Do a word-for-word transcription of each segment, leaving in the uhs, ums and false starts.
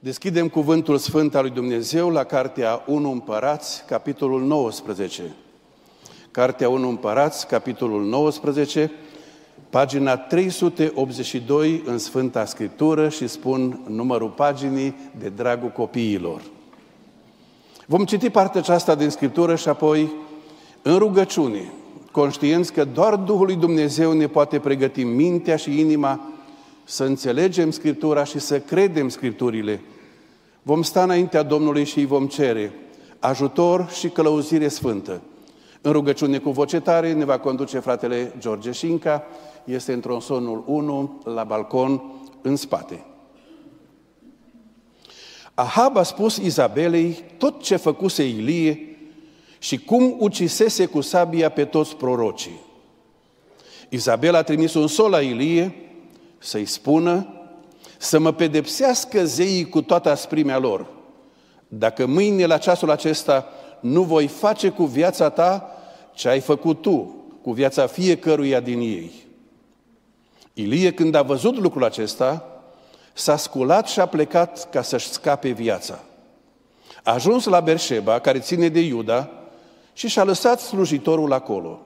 Deschidem cuvântul sfânt al lui Dumnezeu la Cartea unu Împărați, capitolul nouăsprezece. Cartea unu Împărați, capitolul nouăsprezece, pagina trei sute optzeci și doi în Sfânta Scriptură și spun numărul paginii de dragul copiilor. Vom citi partea aceasta din Scriptură și apoi în rugăciune, conștienți că doar Duhul lui Dumnezeu ne poate pregăti mintea și inima să înțelegem Scriptura și să credem Scripturile. Vom sta înaintea Domnului și îi vom cere ajutor și călăuzire sfântă. În rugăciune cu voce tare ne va conduce fratele George Șinca, este în tronsonul unu, la balcon, în spate. Ahab a spus Izabelei tot ce făcuse Ilie și cum ucisese cu sabia pe toți prorocii. Izabela a trimis un sol la Ilie să-i spună să mă pedepsească zeii cu toată asprimea lor. Dacă mâine la ceasul acesta nu voi face cu viața ta ce ai făcut tu, cu viața fiecăruia din ei. Ilie, când a văzut lucrul acesta, s-a sculat și a plecat ca să-și scape viața. A ajuns la Berșeba, care ține de Iuda, și și-a lăsat slujitorul acolo.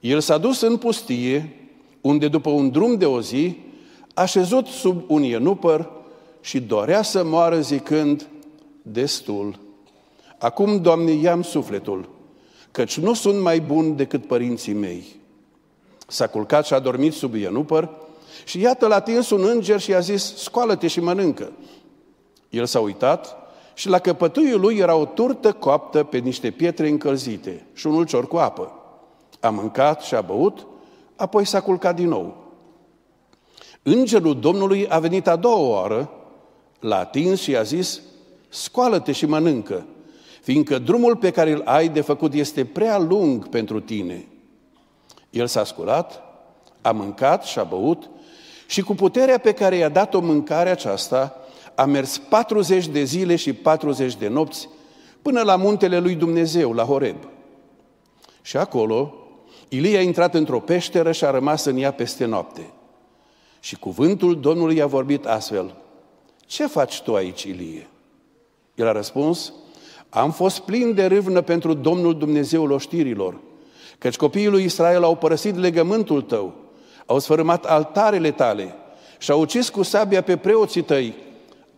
El s-a dus în pustie, unde după un drum de o zi, a șezut sub un ienupăr și dorea să moară zicând, destul. Acum, Doamne, ia-mi sufletul, căci nu sunt mai bun decât părinții mei. S-a culcat și a dormit sub ienupăr și iată l-a atins un înger și i-a zis, scoală-te și mănâncă. El s-a uitat și la căpătâiul lui era o turtă coaptă pe niște pietre încălzite și un ulcior cu apă. A mâncat și a băut, apoi s-a culcat din nou. Îngerul Domnului a venit a doua oară, l-a atins și i-a zis, scoală-te și mănâncă, fiindcă drumul pe care îl ai de făcut este prea lung pentru tine. El s-a sculat, a mâncat și a băut și cu puterea pe care i-a dat-o mâncarea aceasta a mers patruzeci de zile și patruzeci de nopți până la muntele lui Dumnezeu, la Horeb. Și acolo, Ilie a intrat într-o peșteră și a rămas în ea peste noapte. Și cuvântul Domnului a vorbit astfel, ce faci tu aici, Ilie? El a răspuns, am fost plin de râvnă pentru Domnul Dumnezeul oștirilor, căci copiii lui Israel au părăsit legământul tău, au sfărâmat altarele tale și au ucis cu sabia pe preoții tăi.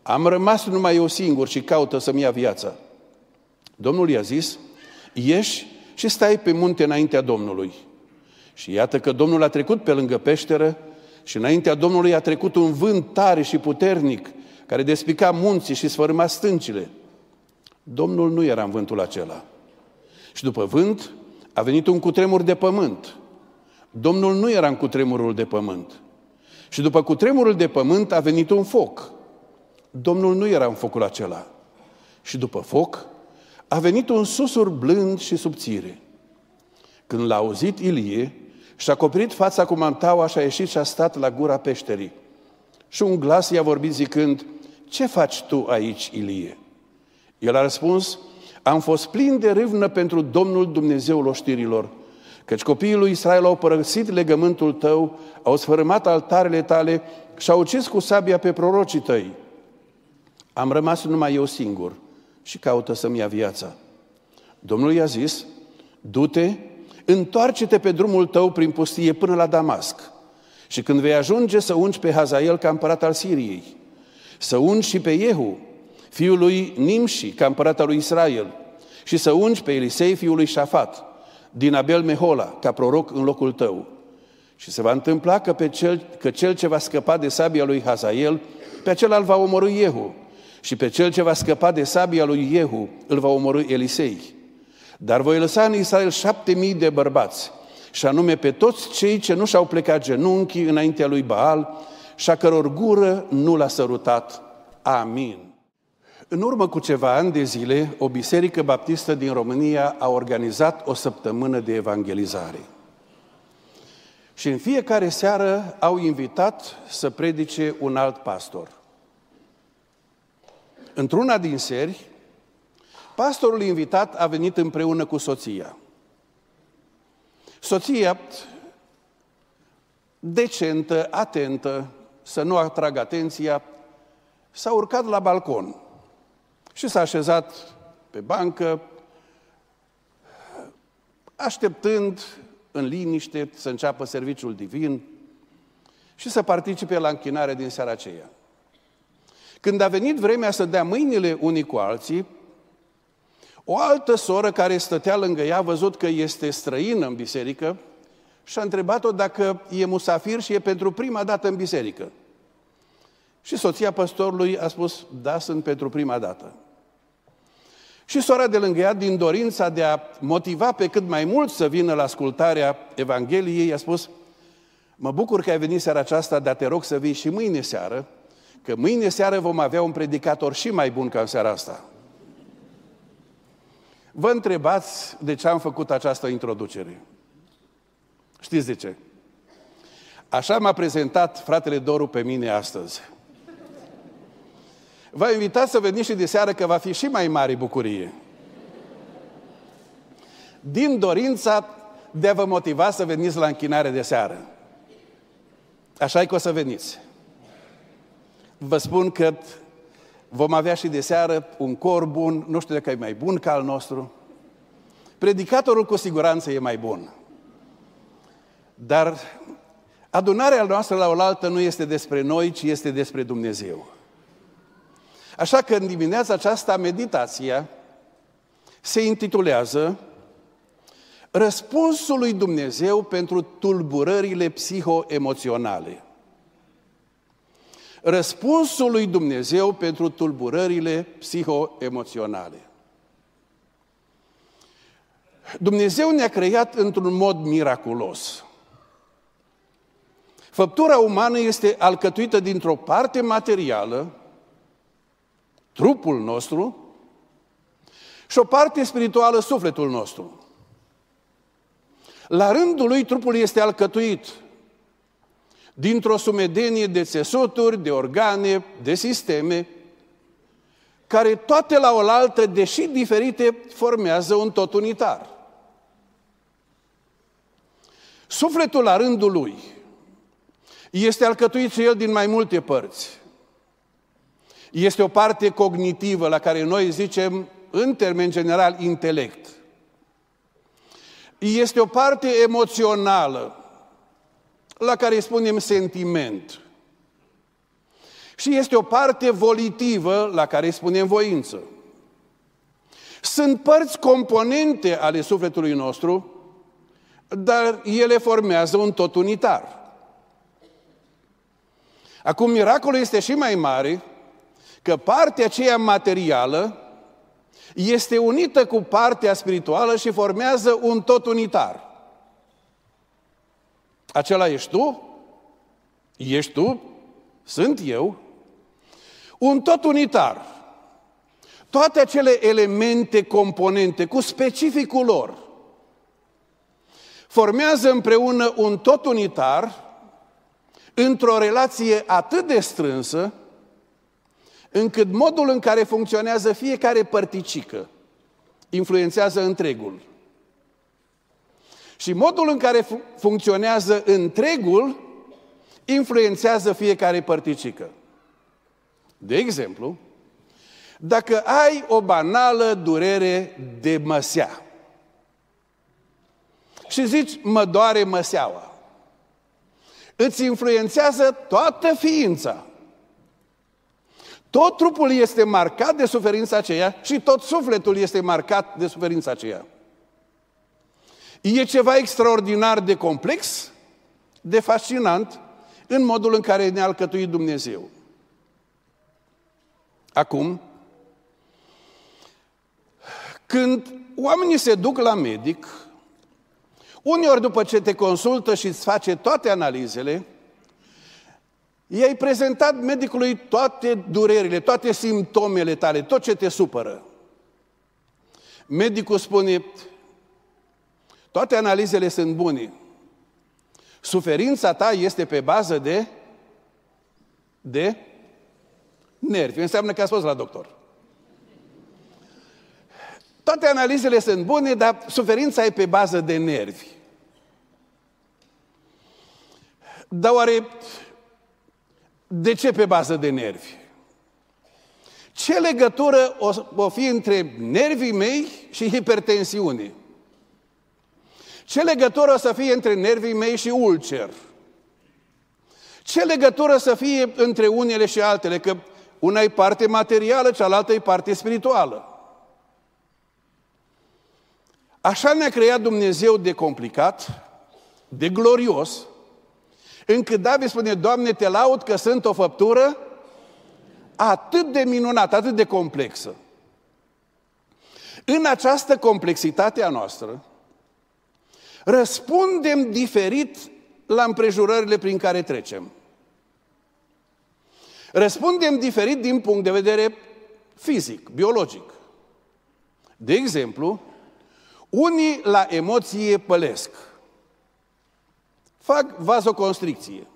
Am rămas numai eu singur și caută să-mi ia viața. Domnul i-a zis, ieși și stai pe munte înaintea Domnului. Și iată că Domnul a trecut pe lângă peșteră și înaintea Domnului a trecut un vânt tare și puternic, care despica munții și sfărâma stâncile. Domnul nu era în vântul acela. Și după vânt a venit un cutremur de pământ. Domnul nu era în cutremurul de pământ. Și după cutremurul de pământ a venit un foc. Domnul nu era în focul acela. Și după foc a venit un susur blând și subțire. Când l-a auzit Ilie, și-a acoperit fața cu mantaua și a ieșit și a stat la gura peșterii. Și un glas i-a vorbit zicând, ce faci tu aici, Ilie? El a răspuns, am fost plin de râvnă pentru Domnul Dumnezeul oștirilor, căci copiii lui Israel au părăsit legământul tău, au sfărâmat altarele tale și au ucis cu sabia pe prorocii tăi. Am rămas numai eu singur și caută să-mi ia viața. Domnul i-a zis, du-te, întoarce-te pe drumul tău prin pustie până la Damasc și când vei ajunge să ungi pe Hazael ca împărat al Siriei, să ungi și pe Iehu, fiul lui Nimși, ca împărat al lui Israel, și să ungi pe Elisei, fiul lui Șafat, din Abel Mehola, ca proroc în locul tău. Și se va întâmpla că, pe cel, că cel ce va scăpa de sabia lui Hazael, pe acela îl va omorî Iehu, și pe cel ce va scăpa de sabia lui Iehu, îl va omorî Elisei. Dar voi lăsa în Israel șapte mii de bărbați, și anume pe toți cei ce nu și-au plecat genunchii înaintea lui Baal, și a căror gură nu l-a sărutat. Amin. În urmă cu ceva ani de zile, o biserică baptistă din România a organizat o săptămână de evangelizare. Și în fiecare seară au invitat să predice un alt pastor. Într-una din seri, pastorul invitat a venit împreună cu soția. Soția, decentă, atentă, să nu atragă atenția, s-a urcat la balcon și s-a așezat pe bancă, așteptând în liniște să înceapă serviciul divin și să participe la închinare din seara aceea. Când a venit vremea să dea mâinile unii cu alții, o altă soră care stătea lângă ea a văzut că este străină în biserică și a întrebat-o dacă e musafir și e pentru prima dată în biserică. Și soția păstorului a spus: da, sunt pentru prima dată. Și sora de lângă ea, din dorința de a motiva pe cât mai mult să vină la ascultarea Evangheliei, a spus: mă bucur că ai venit seara aceasta, dar te rog să vii și mâine seară, că mâine seară vom avea un predicator și mai bun ca în seara asta. Vă întrebați de ce am făcut această introducere. Știți de ce? Așa m-a prezentat fratele Doru pe mine astăzi. Vă invitați să veniți și de seară, că va fi și mai mare bucurie. Din dorința de a vă motiva să veniți la închinare de seară. Așa e că o să veniți. Vă spun că vom avea și de seară un cor bun, nu știu dacă e mai bun ca al nostru. Predicatorul cu siguranță e mai bun. Dar adunarea noastră la oaltă nu este despre noi, ci este despre Dumnezeu. Așa că în dimineața aceasta meditația se intitulează Răspunsul lui Dumnezeu pentru tulburările psihoemoționale. Răspunsul lui Dumnezeu pentru tulburările psihoemoționale. Dumnezeu ne-a creat într-un mod miraculos. Făptura umană este alcătuită dintr-o parte materială, trupul nostru, și o parte spirituală, sufletul nostru. La rândul lui, trupul este alcătuit dintr-o sumedenie de țesuturi, de organe, de sisteme, care toate la oaltă, deși diferite, formează un tot unitar. Sufletul, la rândul lui, este alcătuit și el din mai multe părți. Este o parte cognitivă, la care noi zicem, în termen general, intelect. Este o parte emoțională, la care spunem sentiment. Și este o parte volitivă, la care spunem voință. Sunt părți componente ale sufletului nostru, dar ele formează un tot unitar. Acum, miracolul este și mai mare, că partea aceea materială este unită cu partea spirituală și formează un tot unitar. Acela ești tu, ești tu, sunt eu, un tot unitar. Toate acele elemente, componente, cu specificul lor, formează împreună un tot unitar într-o relație atât de strânsă, încât modul în care funcționează fiecare părticică influențează întregul. Și modul în care funcționează întregul influențează fiecare părticică. De exemplu, dacă ai o banală durere de măsea și zici, mă doare măseaua, îți influențează toată ființa. Tot trupul este marcat de suferința aceea și tot sufletul este marcat de suferința aceea. E ceva extraordinar de complex, de fascinant, în modul în care ne-a alcătuit Dumnezeu. Acum, când oamenii se duc la medic, uneori după ce te consultă și îți face toate analizele, i-ai prezentat medicului toate durerile, toate simptomele tale, tot ce te supără. Medicul spune, toate analizele sunt bune. Suferința ta este pe bază de, de nervi. Înseamnă că a fost la doctor. Toate analizele sunt bune, dar suferința e pe bază de nervi. Dar oare... De ce pe bază de nervi? Ce legătură o fi între nervii mei și hipertensiune? Ce legătură o să fie între nervii mei și ulcer? Ce legătură să fie între unele și altele? Că una e parte materială, cealaltă e parte spirituală. Așa ne-a creat Dumnezeu de complicat, de glorios, încât David spune, Doamne, te laud că sunt o făptură atât de minunată, atât de complexă. În această complexitate a noastră, răspundem diferit la împrejurările prin care trecem. Răspundem diferit din punct de vedere fizic, biologic. De exemplu, unii la emoție pălesc. Fac vazoconstricție.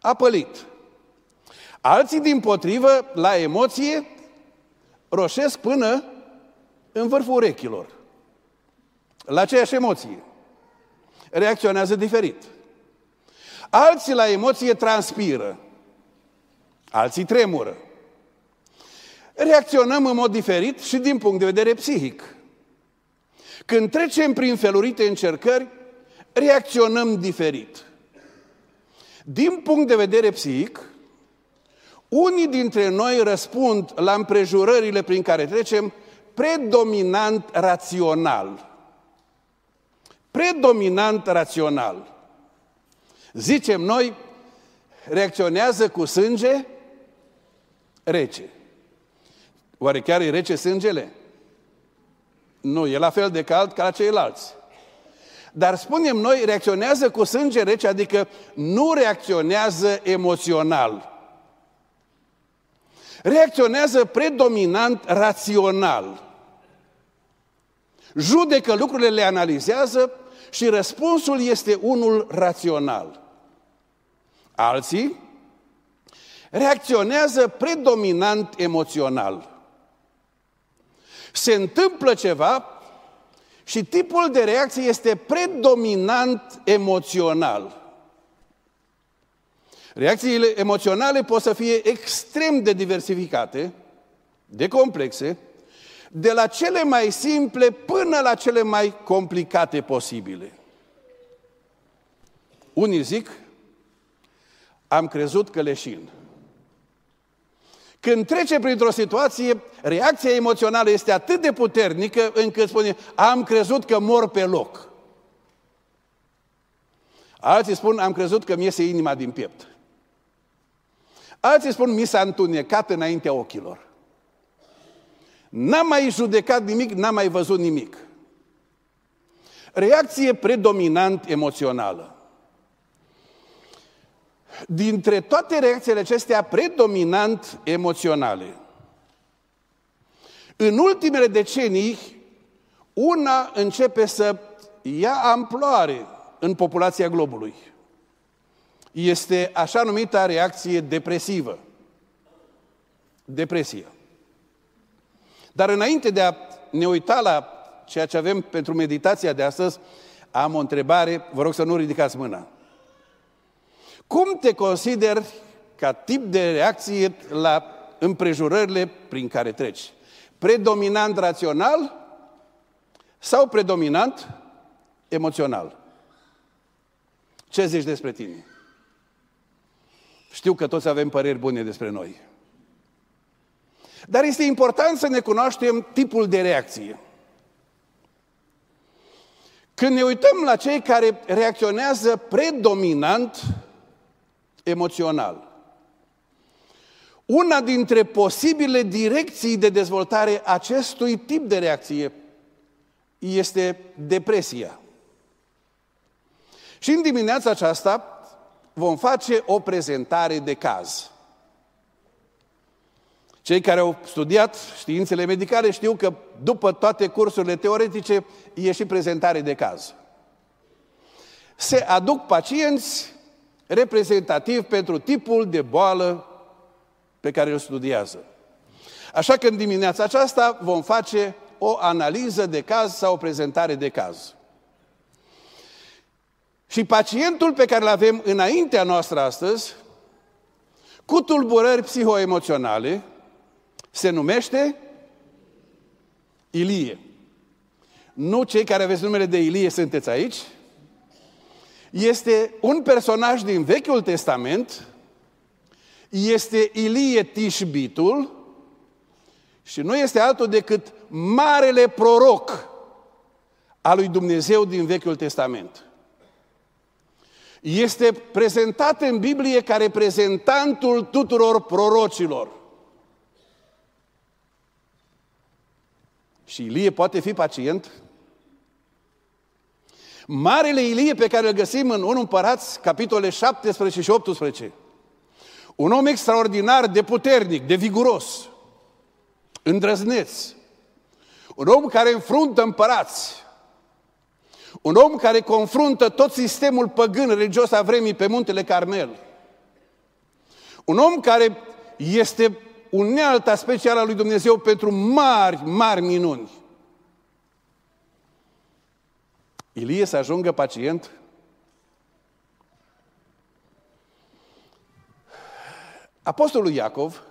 A pălit. Alții, dimpotrivă, la emoție, roșesc până în vârful urechilor. La aceeași emoție. Reacționează diferit. Alții la emoție transpiră. Alții tremură. Reacționăm în mod diferit și din punct de vedere psihic. Când trecem prin felurite încercări, reacționăm diferit. Din punct de vedere psihic, unii dintre noi răspund la împrejurările prin care trecem predominant rațional. Predominant rațional. Zicem noi, reacționează cu sânge rece. Oare chiar e rece sângele? Nu, e la fel de cald ca la ceilalți. Dar spunem noi, reacționează cu sânge rece, adică nu reacționează emoțional. Reacționează predominant rațional. Judecă lucrurile, le analizează și răspunsul este unul rațional. Alții reacționează predominant emoțional. Se întâmplă ceva și tipul de reacție este predominant emoțional. Reacțiile emoționale pot să fie extrem de diversificate, de complexe, de la cele mai simple până la cele mai complicate posibile. Unii zic, am crezut că leșin. Când trece printr-o situație, reacția emoțională este atât de puternică încât spune, am crezut că mor pe loc. Alții spun, am crezut că mi iese inima din piept. Alții spun, mi s-a întunecat înaintea ochilor. N-am mai judecat nimic, n-am mai văzut nimic. Reacție predominant emoțională. Dintre toate reacțiile acestea predominant emoționale, în ultimele decenii, una începe să ia amploare în populația globului. Este așa numită reacție depresivă. Depresie. Dar înainte de a ne uita la ceea ce avem pentru meditația de astăzi, am o întrebare, vă rog să nu ridicați mâna. Cum te consideri ca tip de reacție la împrejurările prin care treci? Predominant rațional sau predominant emoțional? Ce zici despre tine? Știu că toți avem păreri bune despre noi. Dar este important să ne cunoaștem tipul de reacție. Când ne uităm la cei care reacționează predominant emoțional, una dintre posibile direcții de dezvoltare acestui tip de reacție este depresia. Și în dimineața aceasta vom face o prezentare de caz. Cei care au studiat științele medicale știu că după toate cursurile teoretice e și prezentare de caz. Se aduc pacienți reprezentativ pentru tipul de boală pe care îl studiază. Așa că în dimineața aceasta vom face o analiză de caz sau o prezentare de caz. Și pacientul pe care îl avem înaintea noastră astăzi cu tulburări psihoemoționale, se numește Ilie. Nu cei care aveți numele de Ilie sunteți aici. Este un personaj din Vechiul Testament, este Ilie Tișbitul și nu este altul decât marele proroc al lui Dumnezeu din Vechiul Testament. Este prezentat în Biblie ca reprezentantul tuturor prorocilor. Și Ilie poate fi pacient? Marele Ilie pe care îl găsim în Întâi Împărați, capitolele șaptesprezece și optsprezece. Un om extraordinar de puternic, de viguros, îndrăzneț. Un om care înfruntă împărați. Un om care confruntă tot sistemul păgân religios a vremii pe muntele Carmel. Un om care este unealta specială a lui Dumnezeu pentru mari, mari minuni. Ilie să ajungă pacient? Apostolul Iacov,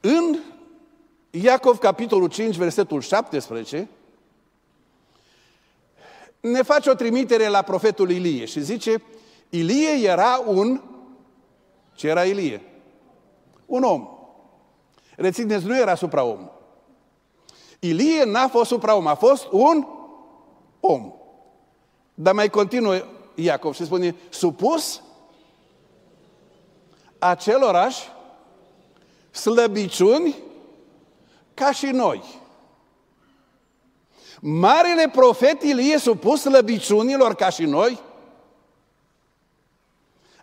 în Iacov, capitolul cinci, versetul șaptesprezece, ne face o trimitere la profetul Ilie și zice, Ilie era un... Ce era Ilie? Un om. Rețineți, nu era supraom. Ilie n-a fost supraom, a fost un om. Dar mai continuă Iacov și spune, supus acelorași slăbiciuni ca și noi. Marele profet Ilie supus slăbiciunilor ca și noi?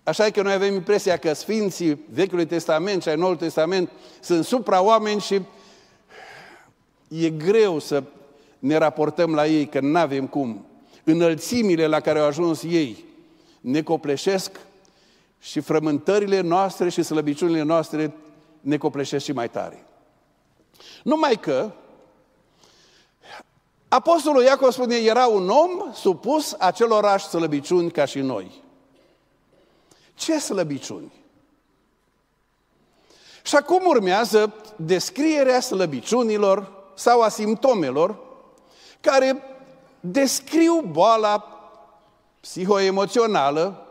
Așa că noi avem impresia că sfinții Vechiului Testament și ai Noului Testament sunt supraoameni și e greu să ne raportăm la ei, că n-avem cum. Înălțimile la care au ajuns ei ne copleșesc și frământările noastre și slăbiciunile noastre ne copleșesc și mai tare. Numai că Apostolul Iacov spune, era un om supus acelorași slăbiciuni ca și noi. Ce slăbiciuni? Și acum urmează descrierea slăbiciunilor sau a simptomelor care descriu boala psihoemoțională,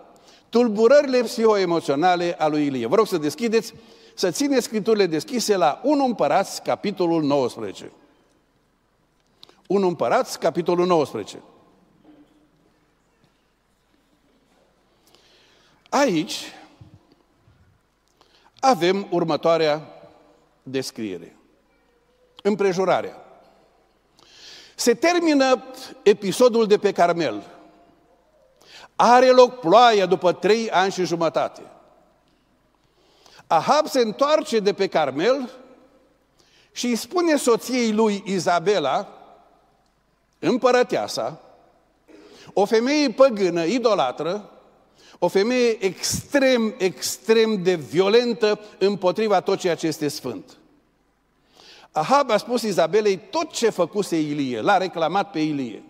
tulburările psihoemoționale a lui Ilie. Vă rog să deschideți, să țineți scripturile deschise la Întâi Împărați, capitolul nouăsprezece. Întâi Împărați, capitolul nouăsprezece. Aici avem următoarea descriere. Împrejurarea. Se termină episodul de pe Carmel. Are loc ploaia după trei ani și jumătate. Ahab se întoarce de pe Carmel și îi spune soției lui Izabela, împărăteasa, o femeie păgână, idolatră, o femeie extrem, extrem de violentă împotriva tot ceea ce este sfânt. Ahab a spus Izabelei tot ce făcuse Ilie, l-a reclamat pe Ilie.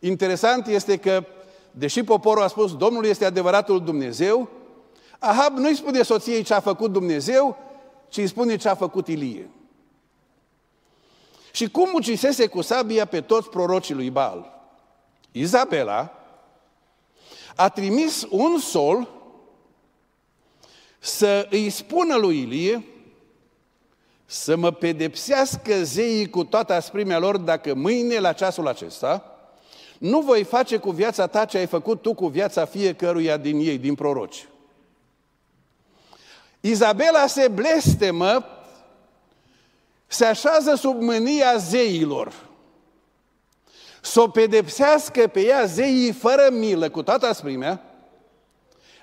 Interesant este că, deși poporul a spus, Domnul este adevăratul Dumnezeu, Ahab nu îi spune soției ce a făcut Dumnezeu, ci îi spune ce a făcut Ilie. Și cum ucisese cu sabia pe toți prorocii lui Baal? Izabela a trimis un sol să îi spună lui Ilie să mă pedepsească zeii cu toată asprimea lor dacă mâine, la ceasul acesta, nu voi face cu viața ta ce ai făcut tu cu viața fiecăruia din ei, din proroci. Izabela se blestemă, se așează sub mânia zeilor. S-o pedepsească pe ea zeii fără milă, cu toată asprimea,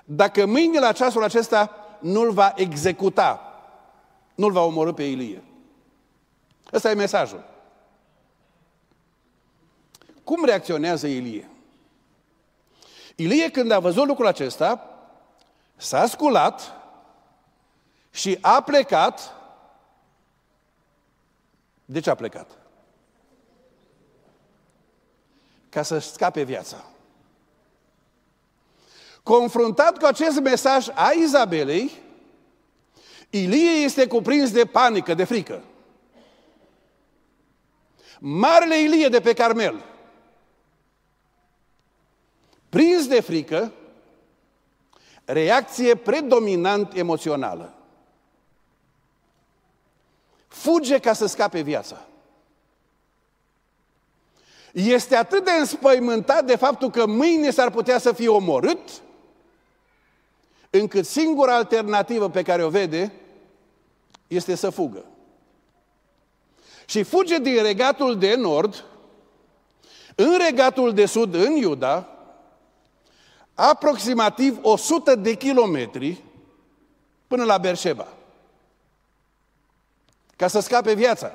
dacă mâine la ceasul acesta nu-l va executa, nu-l va omorî pe Ilie. Ăsta e mesajul. Cum reacționează Ilie? Ilie, când a văzut lucrul acesta, s-a sculat și a plecat. De ce a plecat? Ca să-și scape viața. Confruntat cu acest mesaj a Izabelei, Ilie este cuprins de panică, de frică. Marele Ilie de pe Carmel, prins de frică, reacție predominant emoțională. Fuge ca să scape viața. Este atât de înspăimântat de faptul că mâine s-ar putea să fie omorât, încât singura alternativă pe care o vede este să fugă. Și fuge din regatul de nord, în regatul de sud, în Iuda, aproximativ o sută de kilometri până la Berșeba, ca să scape viața,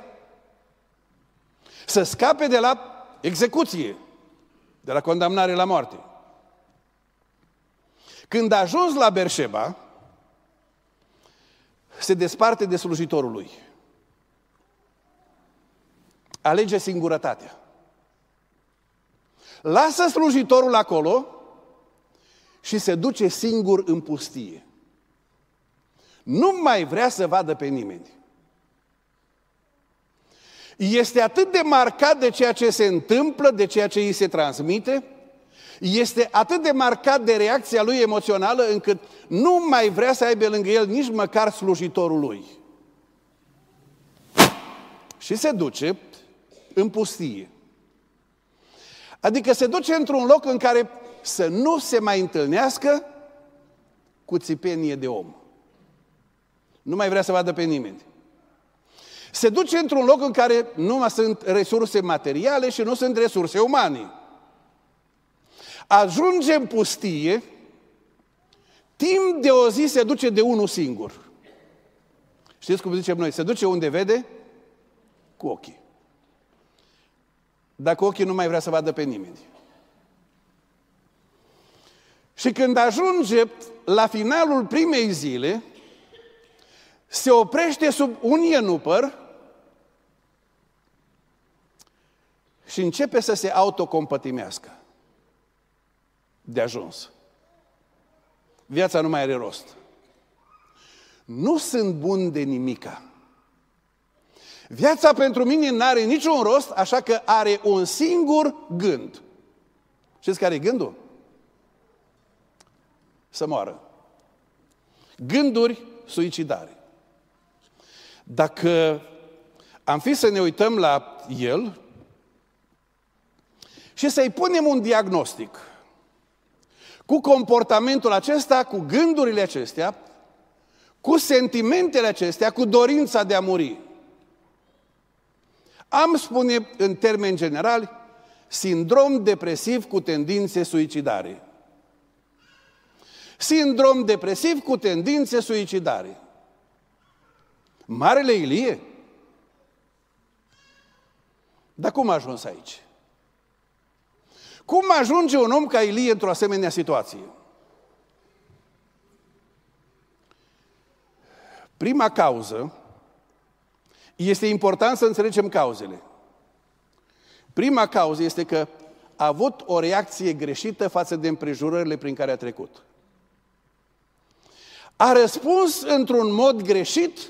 să scape de la execuție, de la condamnare la moarte. Când a ajuns la Berșeba, se desparte de slujitorul lui. Alege singurătatea. Lasă slujitorul acolo și se duce singur în pustie. Nu mai vrea să vadă pe nimeni. Este atât de marcat de ceea ce se întâmplă, de ceea ce îi se transmite, este atât de marcat de reacția lui emoțională, încât nu mai vrea să aibă lângă el nici măcar slujitorul lui. Și se duce în pustie. Adică se duce într-un loc în care să nu se mai întâlnească cu țipenie de om. Nu mai vrea să vadă pe nimeni. Se duce într-un loc în care nu mai sunt resurse materiale și nu sunt resurse umane. Ajunge în pustie, timp de o zi se duce de unul singur. Știți cum zicem noi? Se duce unde vede? Cu ochii. Dacă ochii nu mai vrea să vadă pe nimeni. Și când ajunge la finalul primei zile, se oprește sub un ienupăr și începe să se autocompătimească. De ajuns. Viața nu mai are rost. Nu sunt bun de nimica. Viața pentru mine n-are niciun rost, așa că are un singur gând. Știți care e gândul? Să moară. Gânduri suicidare. Dacă am fi să ne uităm la el și să-i punem un diagnostic, cu comportamentul acesta, cu gândurile acestea, cu sentimentele acestea, cu dorința de a muri, am spune în termeni generali, sindrom depresiv cu tendințe suicidare. Sindrom depresiv cu tendințe suicidare. Marele Ilie? Dar cum a ajuns aici? Cum ajunge un om ca Ilie într-o asemenea situație? Prima cauză, este important să înțelegem cauzele. Prima cauză este că a avut o reacție greșită față de împrejurările prin care a trecut. A răspuns într-un mod greșit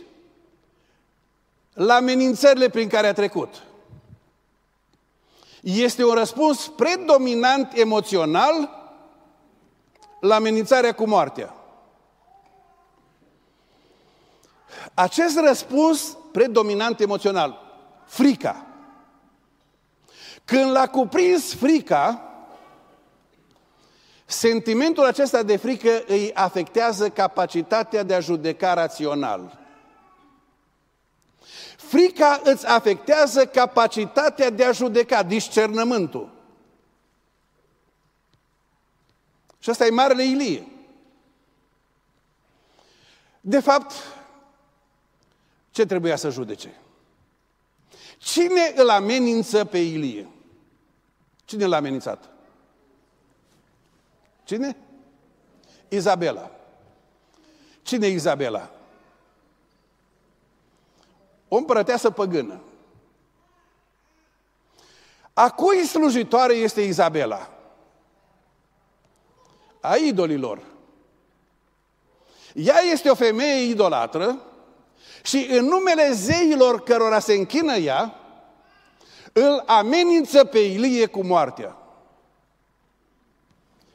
la amenințările prin care a trecut. Este un răspuns predominant emoțional la amenințarea cu moartea. Acest răspuns predominant emoțional, frica. Când l-a cuprins frica, sentimentul acesta de frică îi afectează capacitatea de a judeca rațional. Frica îți afectează capacitatea de a judeca, discernământul. Și asta e marele Ilie. De fapt, ce trebuia să judece? Cine îl amenință pe Ilie? Cine l-a amenințat? Cine? Izabela. Cine e Izabela? O împărăteasă păgână. A cui slujitoare este Izabela? A idolilor. Ea este o femeie idolatră Și în numele zeilor cărora se închină ea, îl amenință pe Ilie cu moartea.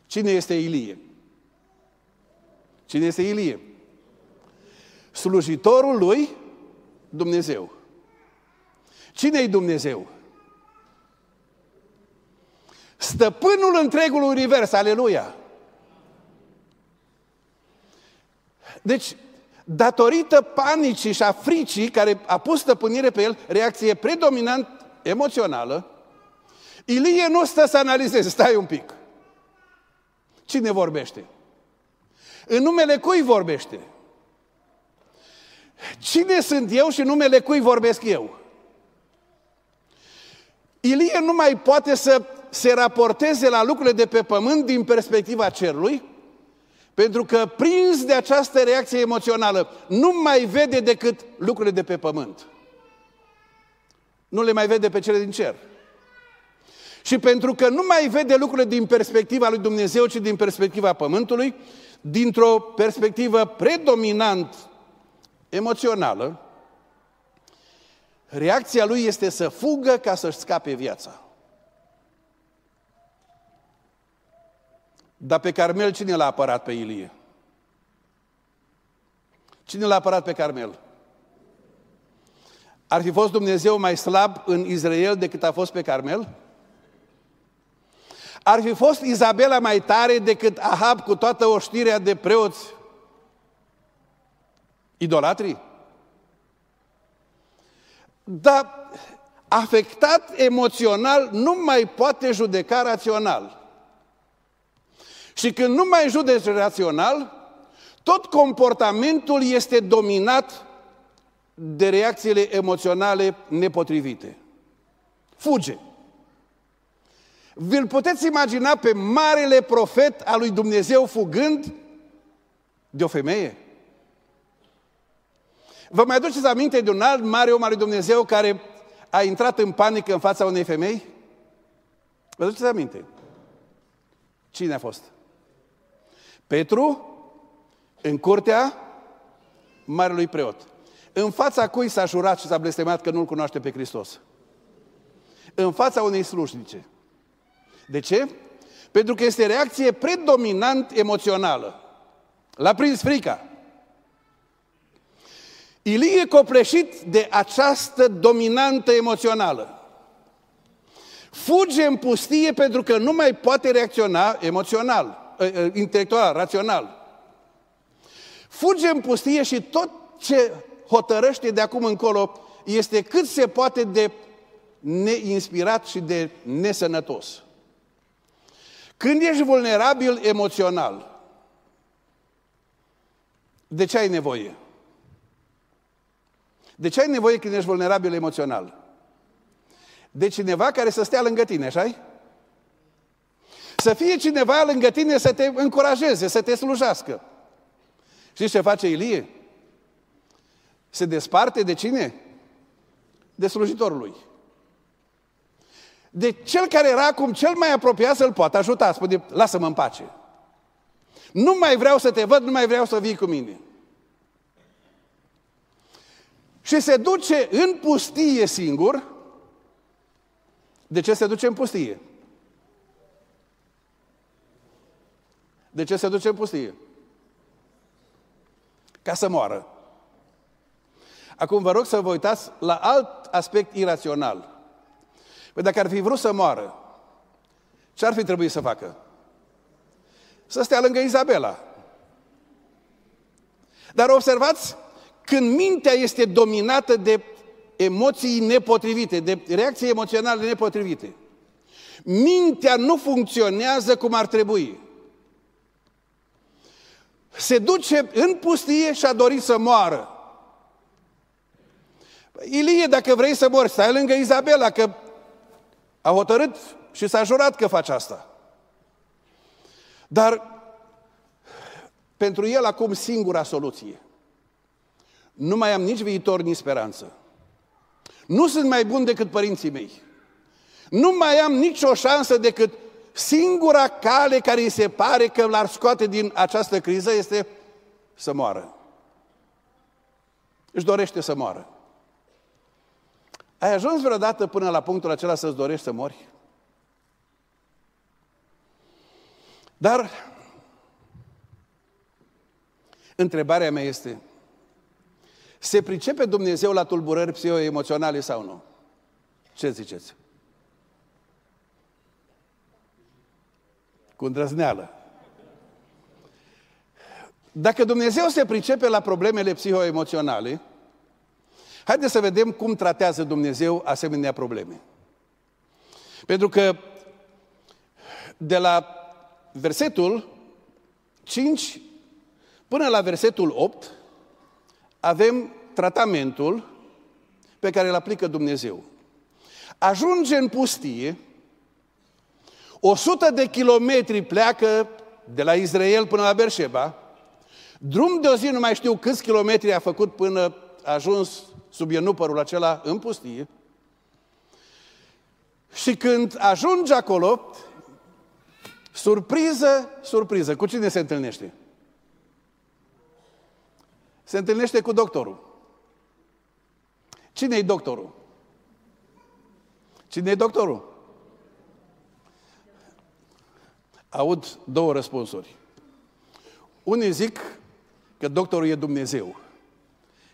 Cine este Ilie? Cine este Ilie? Slujitorul lui Dumnezeu. Cine-i Dumnezeu? Stăpânul întregului univers, aleluia! Deci, datorită panicii și a fricii care a pus stăpânire pe el, reacție predominant emoțională, Ilie nu stă să analizeze, stai un pic. Cine vorbește? În numele cui vorbește? Cine sunt eu și în numele cui vorbesc eu? Ilie nu mai poate să se raporteze la lucrurile de pe pământ din perspectiva cerului, pentru că, prins de această reacție emoțională, nu mai vede decât lucrurile de pe pământ. Nu le mai vede pe cele din cer. Și pentru că nu mai vede lucrurile din perspectiva lui Dumnezeu, ci din perspectiva pământului, dintr-o perspectivă predominant emoțională, reacția lui este să fugă ca să-și scape viața. Dar pe Carmel cine l-a apărat pe Ilie? Cine l-a apărat pe Carmel? Ar fi fost Dumnezeu mai slab în Israel decât a fost pe Carmel? Ar fi fost Izabela mai tare decât Ahab cu toată oștirea de preoți idolatrii? Dar afectat emoțional nu mai poate judeca rațional. Și când nu mai judeci rațional, tot comportamentul este dominat de reacțiile emoționale nepotrivite. Fuge. Vi-l puteți imagina pe marele profet al lui Dumnezeu fugând de o femeie? Vă mai aduceți aminte de un alt mare om al lui Dumnezeu care a intrat în panică în fața unei femei? Vă aduceți aminte? Cine a fost? Petru, în curtea marelui preot. În fața cui s-a jurat și s-a blestemat că nu-L cunoaște pe Hristos? În fața unei slujnice. De ce? Pentru că este reacție predominant emoțională. L-a prins frica. Ilie e copleșit de această dominantă emoțională. Fuge în pustie pentru că nu mai poate reacționa emoțional, intelectual, rațional. Fuge în pustie și tot ce hotărăște de acum încolo este cât se poate de neinspirat și de nesănătos. Când ești vulnerabil emoțional, de ce ai nevoie? De ce ai nevoie când ești vulnerabil emoțional? De cineva care să stea lângă tine, așa-i? Să fie cineva lângă tine să te încurajeze, să te slujească. Știți ce face Ilie? Se desparte de cine? De slujitorul lui. De cel care era acum cel mai apropiat să-l poată ajuta. Spune, lasă-mă în pace. Nu mai vreau să te văd, nu mai vreau să vii cu mine. Și se duce în pustie singur. De ce se duce în pustie? De ce se duce în pustie? Ca să moară. Acum vă rog să vă uitați la alt aspect irațional. Păi dacă ar fi vrut să moară, ce ar fi trebuit să facă? Să stea lângă Izabela. Dar observați, când mintea este dominată de emoții nepotrivite, de reacții emoționale nepotrivite, mintea nu funcționează cum ar trebui. Se duce în pustie și a dorit să moară. Ilie, dacă vrei să mori, stai lângă Izabela, că a hotărât și s-a jurat că face asta. Dar pentru el acum singura soluție. Nu mai am nici viitor, nici speranță. Nu sunt mai bun decât părinții mei. Nu mai am nicio șansă decât singura cale care îi se pare că l-ar scoate din această criză este să moară. Își dorește să moară. Ai ajuns vreodată până la punctul acela să-ți dorești să mori? Dar întrebarea mea este, se pricepe Dumnezeu la tulburări psihoemoționale sau nu? Ce ziceți? Cu îndrăzneală. Dacă Dumnezeu se pricepe la problemele psihoemoționale, haideți să vedem cum tratează Dumnezeu asemenea probleme. Pentru că de la versetul cinci până la versetul opt avem tratamentul pe care îl aplică Dumnezeu. Ajunge în pustie, o sută de kilometri pleacă de la Israel până la Berșeba, drum de o zi, nu mai știu câți kilometri a făcut până a ajuns sub ienupărul acela în pustie. Și când ajunge acolo, surpriză, surpriză, cu cine se întâlnește? Se întâlnește cu doctorul. Cine-i doctorul? Cine-i doctorul? Aud două răspunsuri. Unii zic că doctorul e Dumnezeu.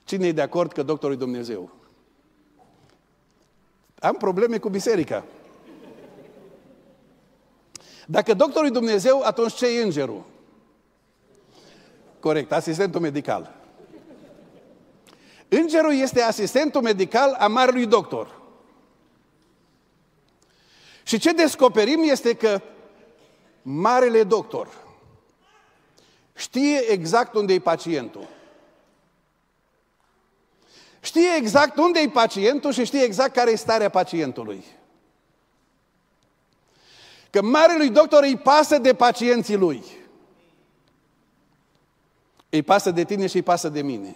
Cine e de acord că doctorul e Dumnezeu? Am probleme cu biserica. Dacă doctorul e Dumnezeu, atunci ce e îngerul? Corect, asistentul medical. Îngerul este asistentul medical a marelui doctor. Și ce descoperim este că marele doctor știe exact unde e pacientul. Știe exact unde e pacientul și știe exact care e starea pacientului. Că marelui doctor îi pasă de pacienții lui. Îi pasă de tine și îi pasă de mine.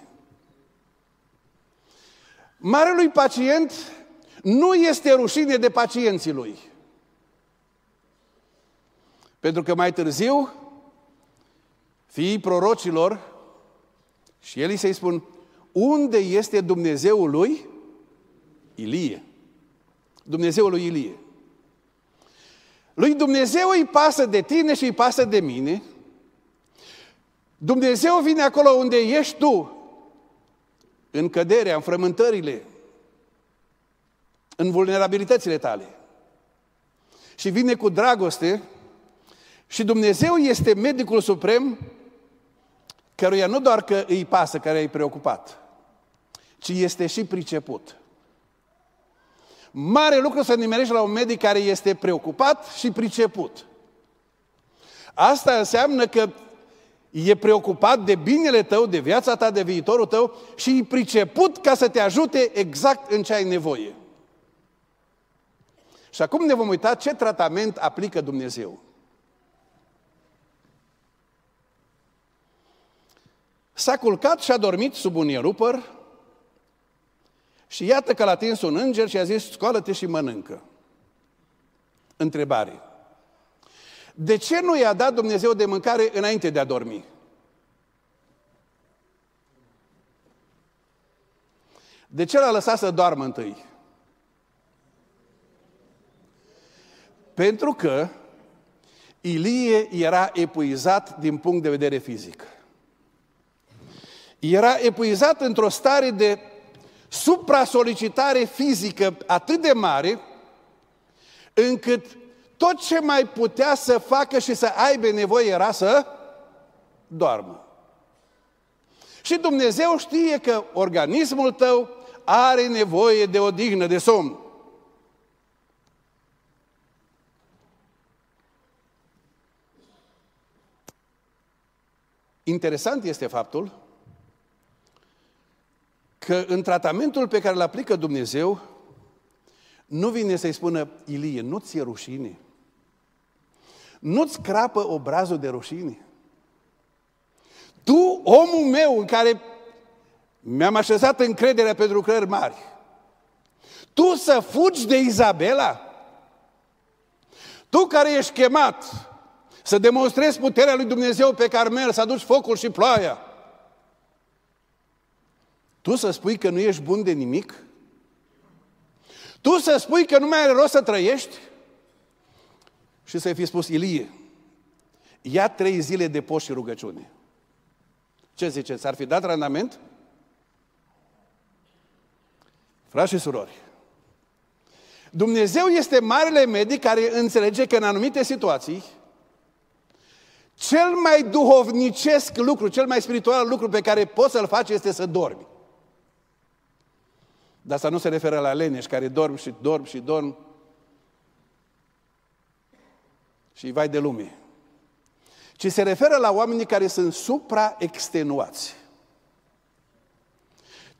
Marelui pacient nu este rușine de pacienții lui. Pentru că mai târziu, fiii prorocilor, și el îi spun, unde este Dumnezeul lui Ilie? Dumnezeul lui Ilie. Lui Dumnezeu îi pasă de tine și îi pasă de mine. Dumnezeu vine acolo unde ești tu, în căderea, în frământările, în vulnerabilitățile tale. Și vine cu dragoste. Și Dumnezeu este medicul suprem căruia nu doar că îi pasă, care îi preocupat, ci este și priceput. Mare lucru să nimerești la un medic care este preocupat și priceput. Asta înseamnă că e preocupat de binele tău, de viața ta, de viitorul tău și e priceput ca să te ajute exact în ce ai nevoie. Și acum ne vom uita ce tratament aplică Dumnezeu. S-a culcat și a dormit sub un ienupăr și iată că l-a atins un înger și a zis, scoală-te și mănâncă. Întrebare. De ce nu i-a dat Dumnezeu de mâncare înainte de a dormi? De ce l-a lăsat să doarmă întâi? Pentru că Ilie era epuizat din punct de vedere fizic. Era epuizat într-o stare de suprasolicitare fizică atât de mare, încât tot ce mai putea să facă și să aibă nevoie era să doarmă. Și Dumnezeu știe că organismul tău are nevoie de odihnă, de somn. Interesant este faptul că în tratamentul pe care îl aplică Dumnezeu, nu vine să-i spună, Ilie, nu-ți e rușine. Nu-ți crapă obrazul de rușine. Tu, omul meu, în care mi-am așezat încrederea pentru lucrări mari, tu să fugi de Izabela? Tu care ești chemat să demonstrezi puterea lui Dumnezeu pe Carmel, să aduci focul și ploaia, Tu să spui că nu ești bun de nimic? Tu să spui că nu mai are rost să trăiești? Și să-i fi spus, Ilie, ia trei zile de post și rugăciune. Ce ziceți? Ar fi dat randament? Frați și surori, Dumnezeu este marele medic care înțelege că în anumite situații cel mai duhovnicesc lucru, cel mai spiritual lucru pe care poți să-l faci este să dormi. Dar asta nu se referă la leneși care dorm și dorm și dorm și vai de lume. Ci se referă la oamenii care sunt supraextenuați.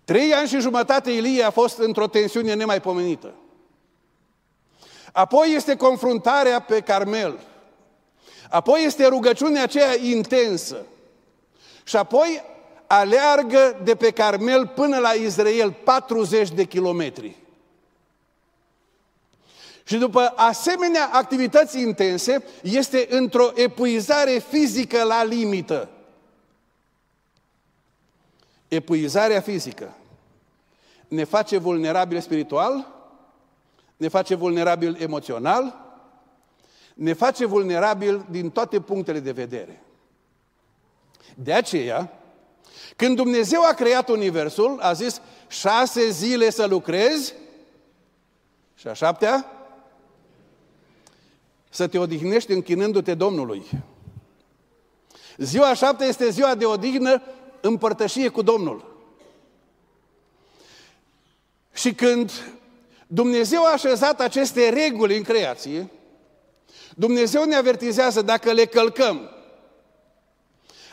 Trei ani și jumătate Ilie a fost într-o tensiune nemaipomenită. Apoi este confruntarea pe Carmel. Apoi este rugăciunea aceea intensă. Și apoi aleargă de pe Carmel până la Israel, patruzeci de kilometri. Și după asemenea activități intense, este într-o epuizare fizică la limită. Epuizarea fizică ne face vulnerabil spiritual, ne face vulnerabil emoțional, ne face vulnerabil din toate punctele de vedere. De aceea, când Dumnezeu a creat universul, a zis șase zile să lucrezi și a șaptea să te odihnești închinându-te Domnului. Ziua a șaptea este ziua de odihnă în părtășie cu Domnul. Și când Dumnezeu a așezat aceste reguli în creație, Dumnezeu ne avertizează dacă le călcăm.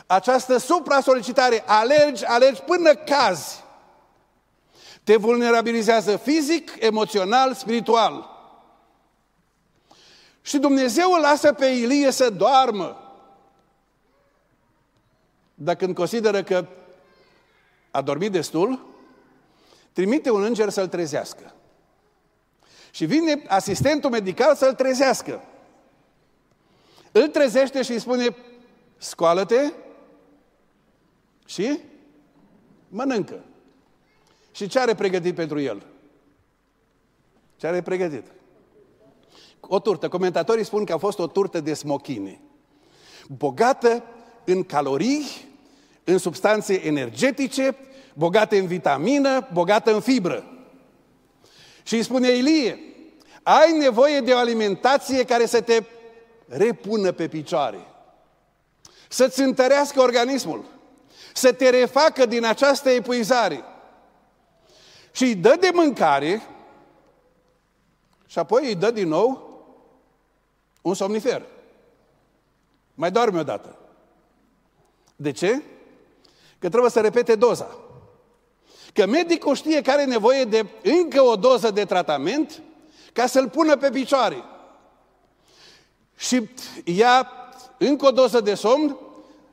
Această supra-solicitare, alergi, alergi până cazi, te vulnerabilizează fizic, emoțional, spiritual. Și Dumnezeu îl lasă pe Ilie să doarmă. Dacă îl consideră că a dormit destul, trimite un înger să-l trezească. Și vine asistentul medical să-l trezească. Îl trezește și îi spune, scoală-te și mănâncă. Și ce are pregătit pentru el? Ce are pregătit? O turtă. Comentatorii spun că a fost o turtă de smochine. Bogată în calorii, în substanțe energetice, bogată în vitamină, bogată în fibră. Și îi spune, Ilie, ai nevoie de o alimentație care să te repună pe picioare, să-ți întărească organismul, să te refacă din această epuizare. Și îi dă de mâncare și apoi îi dă din nou un somnifer. Mai doarme o dată. De ce? Că trebuie să repete doza. Că medicul știe că are nevoie de încă o doză de tratament ca să-l pună pe picioare. Și ia încă o doză de somn,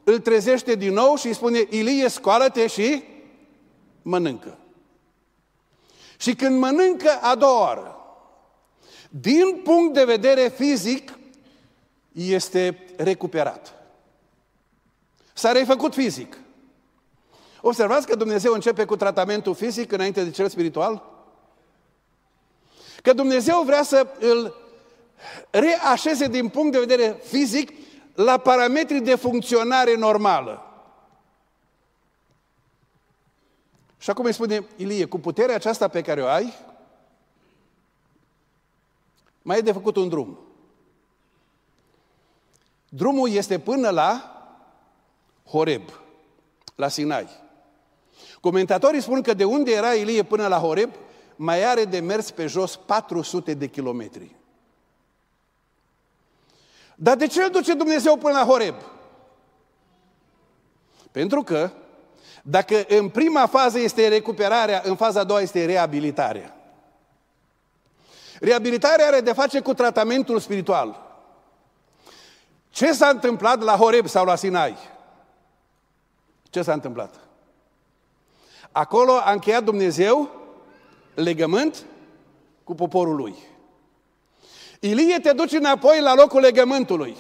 îl trezește din nou și îi spune, Ilie, scoală-te și mănâncă. Și când mănâncă a doua oară, din punct de vedere fizic, este recuperat. S-a refăcut fizic. Observați că Dumnezeu începe cu tratamentul fizic înainte de cel spiritual? Că Dumnezeu vrea să îl reașeze din punct de vedere fizic la parametri de funcționare normală. Și acum îi spune, Ilie, cu puterea aceasta pe care o ai, mai e de făcut un drum. Drumul este până la Horeb, la Sinai. Comentatorii spun că de unde era Ilie până la Horeb, mai are de mers pe jos patru sute de kilometri. Dar de ce îl duce Dumnezeu până la Horeb? Pentru că dacă în prima fază este recuperarea, în faza a doua este reabilitarea. Reabilitarea are de face cu tratamentul spiritual. Ce s-a întâmplat la Horeb sau la Sinai? Ce s-a întâmplat? Acolo a încheiat Dumnezeu legământ cu poporul lui. Ilie, te duci înapoi la locul legământului.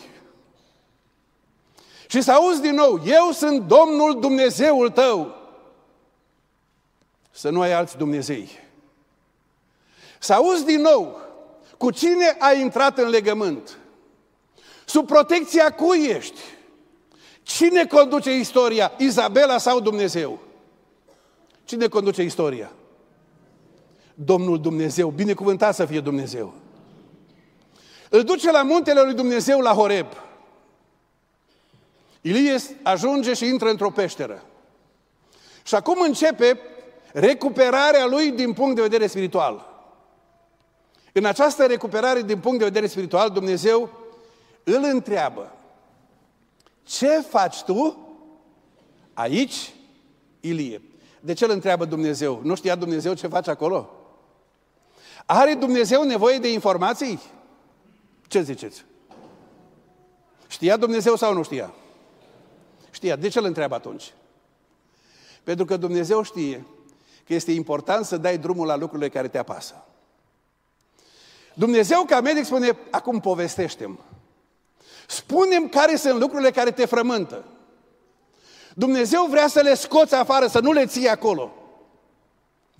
Și să auzi din nou, eu sunt Domnul Dumnezeul tău. să nu ai alți Dumnezei. Să auzi din nou cu cine ai intrat în legământ, sub protecția cui ești, cine conduce istoria, Izabela sau Dumnezeu? Cine conduce istoria? Domnul Dumnezeu, binecuvântat să fie Dumnezeu. Îl duce la muntele lui Dumnezeu, la Horeb. Ilie ajunge și intră într-o peșteră. Și acum începe recuperarea lui din punct de vedere spiritual. În această recuperare din punct de vedere spiritual, Dumnezeu îl întreabă: ce faci tu aici, Ilie? De ce îl întreabă Dumnezeu? Nu știa Dumnezeu ce face acolo? Are Dumnezeu nevoie de informații? Ce ziceți? Știa Dumnezeu sau nu știa? Știa. De ce îl întreabă atunci? Pentru că Dumnezeu știe că este important să dai drumul la lucrurile care te apasă. Dumnezeu, ca medic, spune: acum povestește-mi. Spune-mi care sunt lucrurile care te frământă. Dumnezeu vrea să le scoți afară, să nu le ții acolo.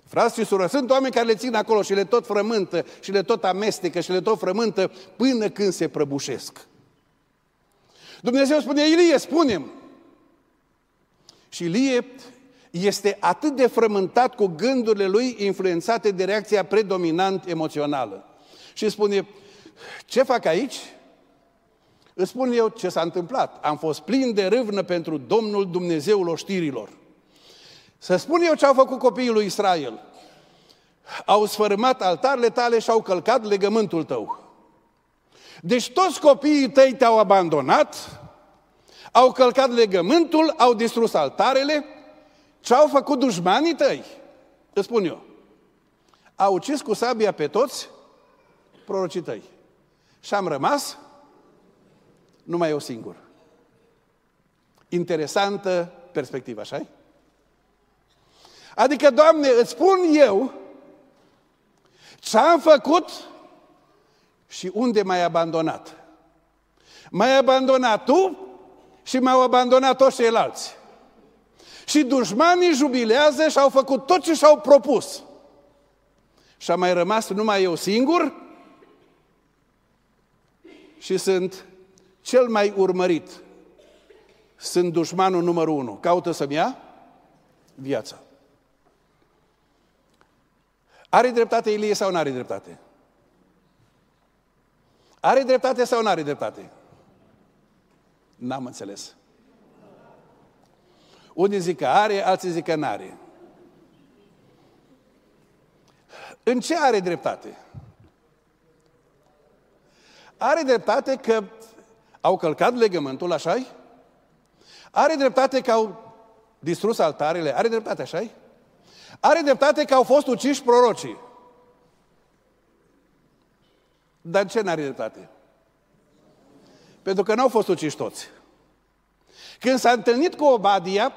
Frați și surori, sunt oameni care le țin acolo și le tot frământă, și le tot amestecă, și le tot frământă până când se prăbușesc. Dumnezeu spune: Ilie, spune-mi. Și Ilie este atât de frământat cu gândurile lui influențate de reacția predominant emoțională. Și spune: ce fac aici? Îți spun eu ce s-a întâmplat. Am fost plin de râvnă pentru Domnul Dumnezeul oștirilor. Să spun eu ce au făcut copiii lui Israel. Au sfărâmat altarele tale și au călcat legământul tău. Deci toți copiii tăi te-au abandonat, au călcat legământul, au distrus altarele. Ce au făcut dușmanii tăi? Îți spun eu. Au ucis cu sabia pe toți prorocii tăi. Și am rămas numai eu singur. Interesantă perspectivă, așa-i? Adică, Doamne, îți spun eu ce-am făcut și unde m-ai abandonat. M-ai abandonat tu și m-au abandonat toți ceilalți. Și dușmanii jubilează și au făcut tot ce și-au propus. Și am mai rămas numai eu singur și sunt cel mai urmărit. Sunt dușmanul numărul unu. Caută să-mi ia viața. Are dreptate Ilie sau nu are dreptate? Are dreptate sau nu are dreptate? N-am înțeles. Unii zic că are, alții zic că n-are. În ce are dreptate? Are dreptate că au călcat legământul, așa-i? Are dreptate că au distrus altarele? Are dreptate, așa-i? Are dreptate că au fost uciși prorocii. Dar ce n-are dreptate? Pentru că n-au fost uciși toți. Când s-a întâlnit cu Obadia,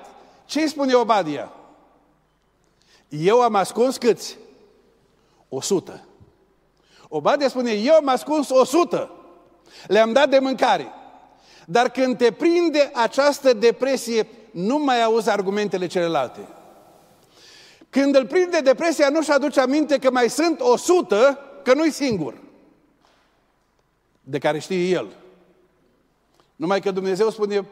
ce îi spune Obadia? Eu am ascuns câți? O sută. Obadia spune: eu am ascuns o sută. Le-am dat de mâncare. Dar când te prinde această depresie, nu mai auzi argumentele celelalte. Când îl prinde depresia, nu-și aduce aminte că mai sunt o sută, că nu-i singur, de care știe el. Numai că Dumnezeu spune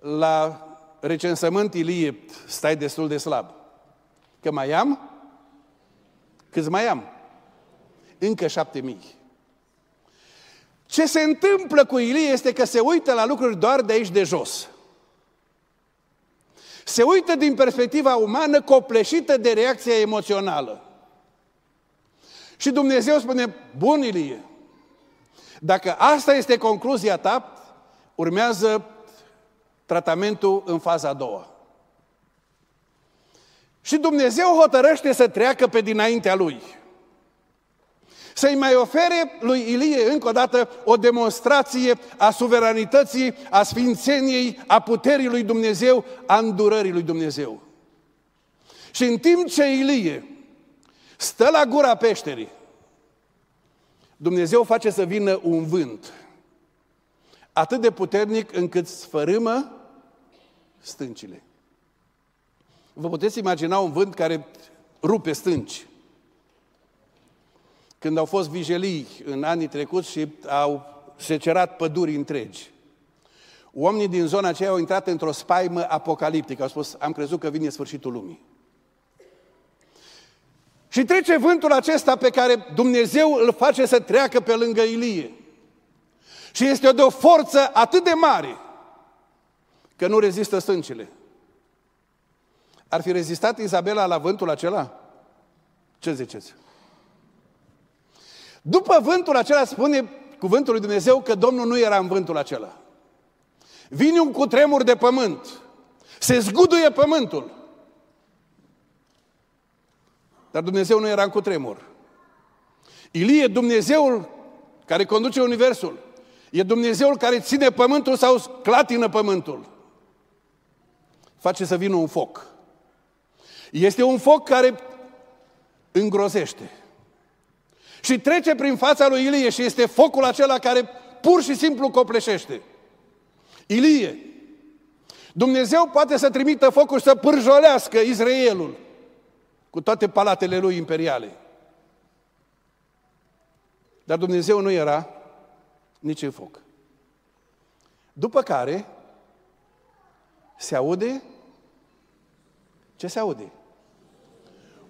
la recensământ: Ilie, stai destul de slab. Că mai am? Câți mai am? Încă șapte mii. Ce se întâmplă cu Ilie este că se uită la lucruri doar de aici de jos. Se uită din perspectiva umană, copleșită de reacția emoțională. Și Dumnezeu spune: bun, Ilie, dacă asta este concluzia ta, urmează tratamentul în faza a doua. Și Dumnezeu hotărăște să treacă pe dinaintea lui. Să-i mai ofere lui Ilie încă o dată o demonstrație a suveranității, a sfințeniei, a puterii lui Dumnezeu, a îndurării lui Dumnezeu. Și în timp ce Ilie stă la gura peșterii, Dumnezeu face să vină un vânt atât de puternic încât sfărâmă stâncile. Vă puteți imagina un vânt care rupe stânci. Când au fost vijelii în anii trecuți și au secerat păduri întregi, oamenii din zona aceea au intrat într-o spaimă apocaliptică. Au spus, am crezut că vine sfârșitul lumii. Și trece vântul acesta pe care Dumnezeu îl face să treacă pe lângă Ilie. Și este de o forță atât de mare că nu rezistă stâncile. Ar fi rezistat Izabela la vântul acela? Ce ziceți? După vântul acela spune cuvântul lui Dumnezeu că Domnul nu era în vântul acela. Vine un cutremur de pământ. Se zguduie pământul. Dar Dumnezeu nu era în cutremur. Ilie, Dumnezeul care conduce universul, e Dumnezeul care ține pământul sau clatină pământul. Face să vină un foc. Este un foc care îngrozește. Și trece prin fața lui Ilie și este focul acela care pur și simplu copleșește. Ilie, Dumnezeu poate să trimită focul să pârjolească Israelul cu toate palatele lui imperiale. Dar Dumnezeu nu era nici în foc. După care se aude, ce se aude?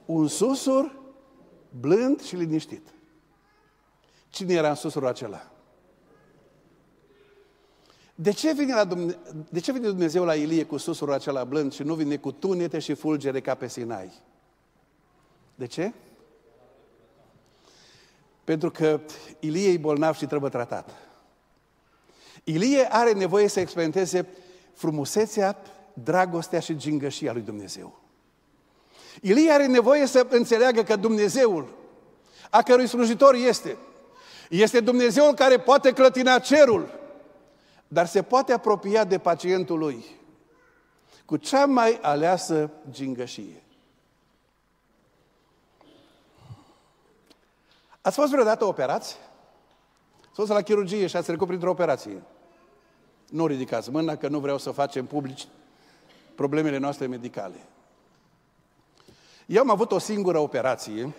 Un susur blând și liniștit. Cine era în susurul acela? De ce vine, la Dumne... de ce vine Dumnezeu la Ilie cu susurul acela blând și nu vine cu tunete și fulgere ca pe Sinai? De ce? Pentru că Ilie e bolnav și trebuie tratat. Ilie are nevoie să experimenteze frumusețea, dragostea și gingășia lui Dumnezeu. Ilie are nevoie să înțeleagă că Dumnezeul a cărui slujitor este, este Dumnezeul care poate clătina cerul, dar se poate apropia de pacientul lui cu cea mai aleasă gingășie. Ați fost vreodată operați? Ați fost la chirurgie și ați trecut printr-o operație. Nu ridicați mâna că nu vreau să facem publici problemele noastre medicale. Eu am avut o singură operație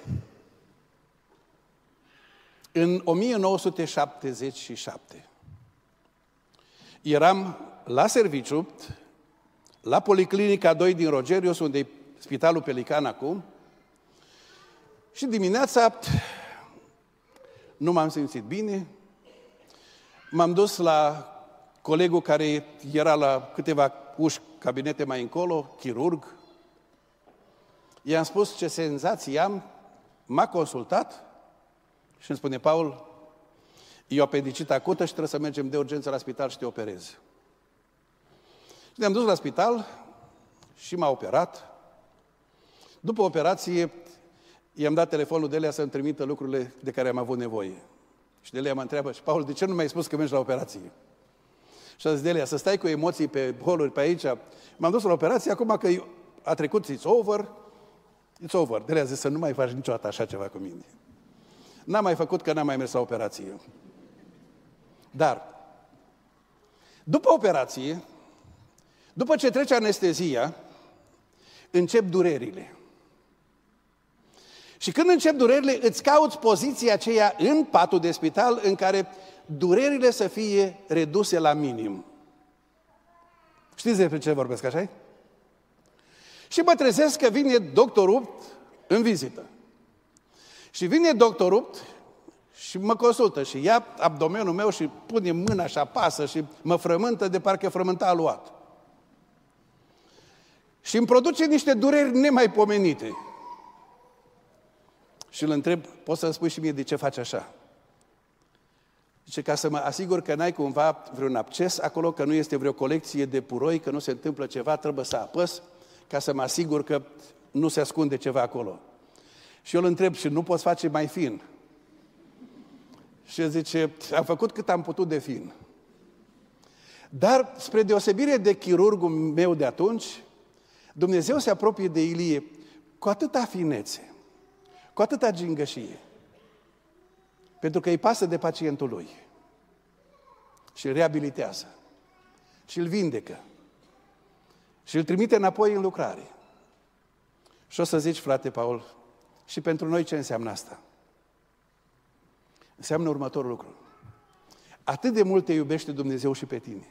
în o mie nouă sute șaptezeci și șapte. Eram la serviciu, la Policlinica doi din Rogerius, unde e spitalul Pelican acum, și dimineața nu m-am simțit bine, m-am dus la colegul care era la câteva uși, cabinete mai încolo, chirurg, i-am spus ce senzații am, m-a consultat și îmi spune, Paul, e o apendicită acută și trebuie să mergem de urgență la spital și te operezi. Și ne-am dus la spital și m-a operat. După operație, i-am dat telefonul Delea să-mi trimită lucrurile de care am avut nevoie. Și Delea mă întreabă, și Paul, de ce nu mi-ai spus că mergi la operație? Și a zis, Delea, să stai cu emoții pe holuri pe aici. M-am dus la operație, acum că a trecut, it's over, it's over. Delea a zis, să nu mai faci niciodată așa ceva cu mine. N-am mai făcut că n-am mai mers la operație. Dar, după operație, după ce trece anestezia, încep durerile. Și când încep durerile, îți cauți poziția aceea în patul de spital în care durerile să fie reduse la minim. Știți despre ce vorbesc, așa-i? Și mă trezesc că vine doctorul în vizită. Și vine doctorul și mă consultă și ia abdomenul meu și pune mâna și apasă și mă frământă de parcă frământa aluat. Și îmi produce niște dureri nemaipomenite. Și îl întreb, poți să-mi spui și mie de ce faci așa? Zice, ca să mă asigur că n-ai cumva vreun absces acolo, că nu este vreo colecție de puroi, că nu se întâmplă ceva, trebuie să apăs, ca să mă asigur că nu se ascunde ceva acolo. Și eu îl întreb, și nu poți face mai fin? Și el zice, am făcut cât am putut de fin. Dar, spre deosebire de chirurgul meu de atunci, Dumnezeu se apropie de Ilie cu atâta finețe, cu atâta gingășie, pentru că îi pasă de pacientul lui și îl reabilitează și îl vindecă și îl trimite înapoi în lucrare Și o să zici, frate Paul, și pentru noi ce înseamnă asta? Înseamnă următorul lucru. Atât de mult te iubește Dumnezeu și pe tine,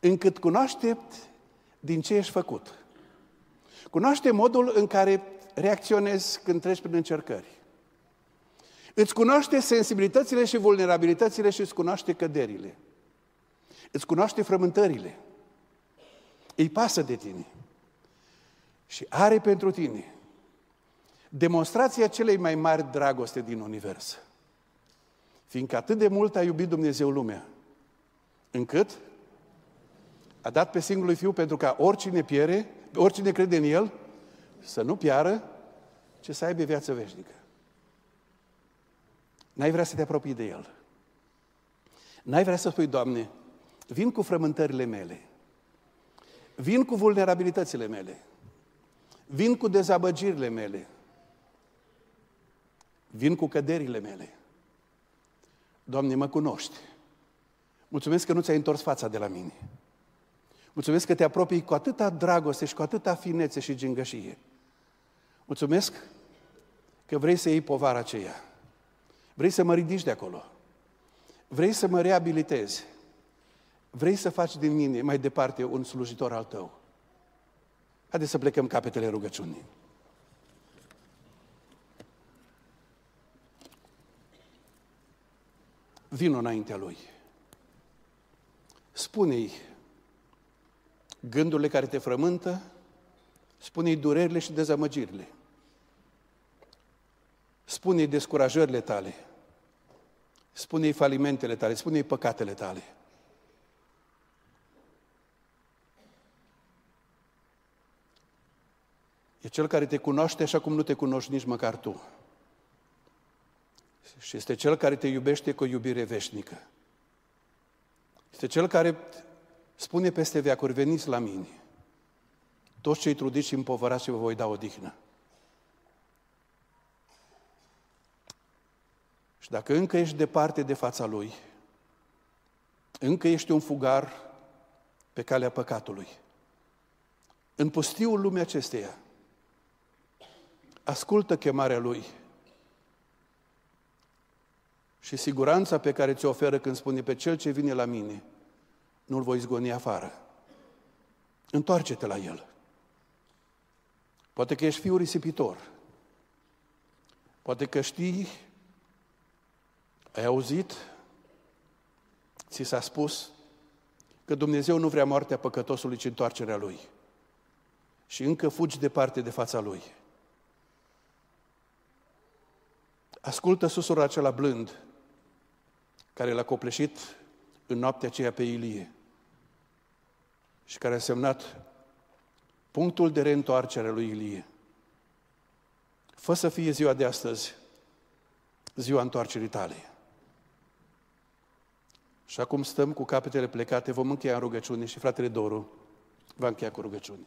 încât cunoaște din ce ești făcut. Cunoaște modul în care reacționezi când treci prin încercări. Îți cunoaște sensibilitățile și vulnerabilitățile și îți cunoaște căderile. Îți cunoaște frământările. Îi pasă de tine. Și are pentru tine demonstrația celei mai mari dragoste din univers. Fiindcă atât de mult a iubit Dumnezeu lumea, încât a dat pe singurul Fiu pentru ca oricine piere, oricine crede în El, să nu piară, ci să aibă viață veșnică. N-ai vrea să te apropii de El. N-ai vrea să spui, Doamne, vin cu frământările mele, vin cu vulnerabilitățile mele, vin cu dezabăgirile mele, vin cu căderile mele. Doamne, mă cunoști. Mulțumesc că nu ți-ai întors fața de la mine. Mulțumesc că te apropii cu atâta dragoste și cu atâta finețe și gingășie. Mulțumesc că vrei să iei povara aceea. Vrei să mă ridici de acolo. Vrei să mă reabilitezi. Vrei să faci din mine mai departe un slujitor al Tău. Haideți să plecăm capetele rugăciunii. Vino înaintea Lui. Spune-i gândurile care te frământă, spune-i durerile și dezamăgirile. Spune-i descurajările tale, spune-i falimentele tale, spune-i păcatele tale. E Cel care te cunoaște așa cum nu te cunoști nici măcar tu. Și este Cel care te iubește cu o iubire veșnică. Este Cel care spune peste veacuri, veniți la mine, toți cei trudiți și împovărați și vă voi da odihnă. Și dacă încă ești departe de fața Lui, încă ești un fugar pe calea păcatului, în pustiul lumii acesteia, ascultă chemarea Lui și siguranța pe care ți-o oferă când spune pe cel ce vine la mine, nu-l voi izgoni afară. Întoarce-te la El. Poate că ești fiul risipitor. Poate că știi, ai auzit, ți s-a spus că Dumnezeu nu vrea moartea păcătosului, ci întoarcerea Lui. Și încă fugi departe de fața Lui. Ascultă susurul acela blând care l-a copleșit în noaptea aceea pe Ilie și care a semnat punctul de reîntoarcere lui Ilie. Fă să fie ziua de astăzi ziua întoarcerii tale. Și acum stăm cu capetele plecate, vom încheia în rugăciune și fratele Doru va încheia cu rugăciune.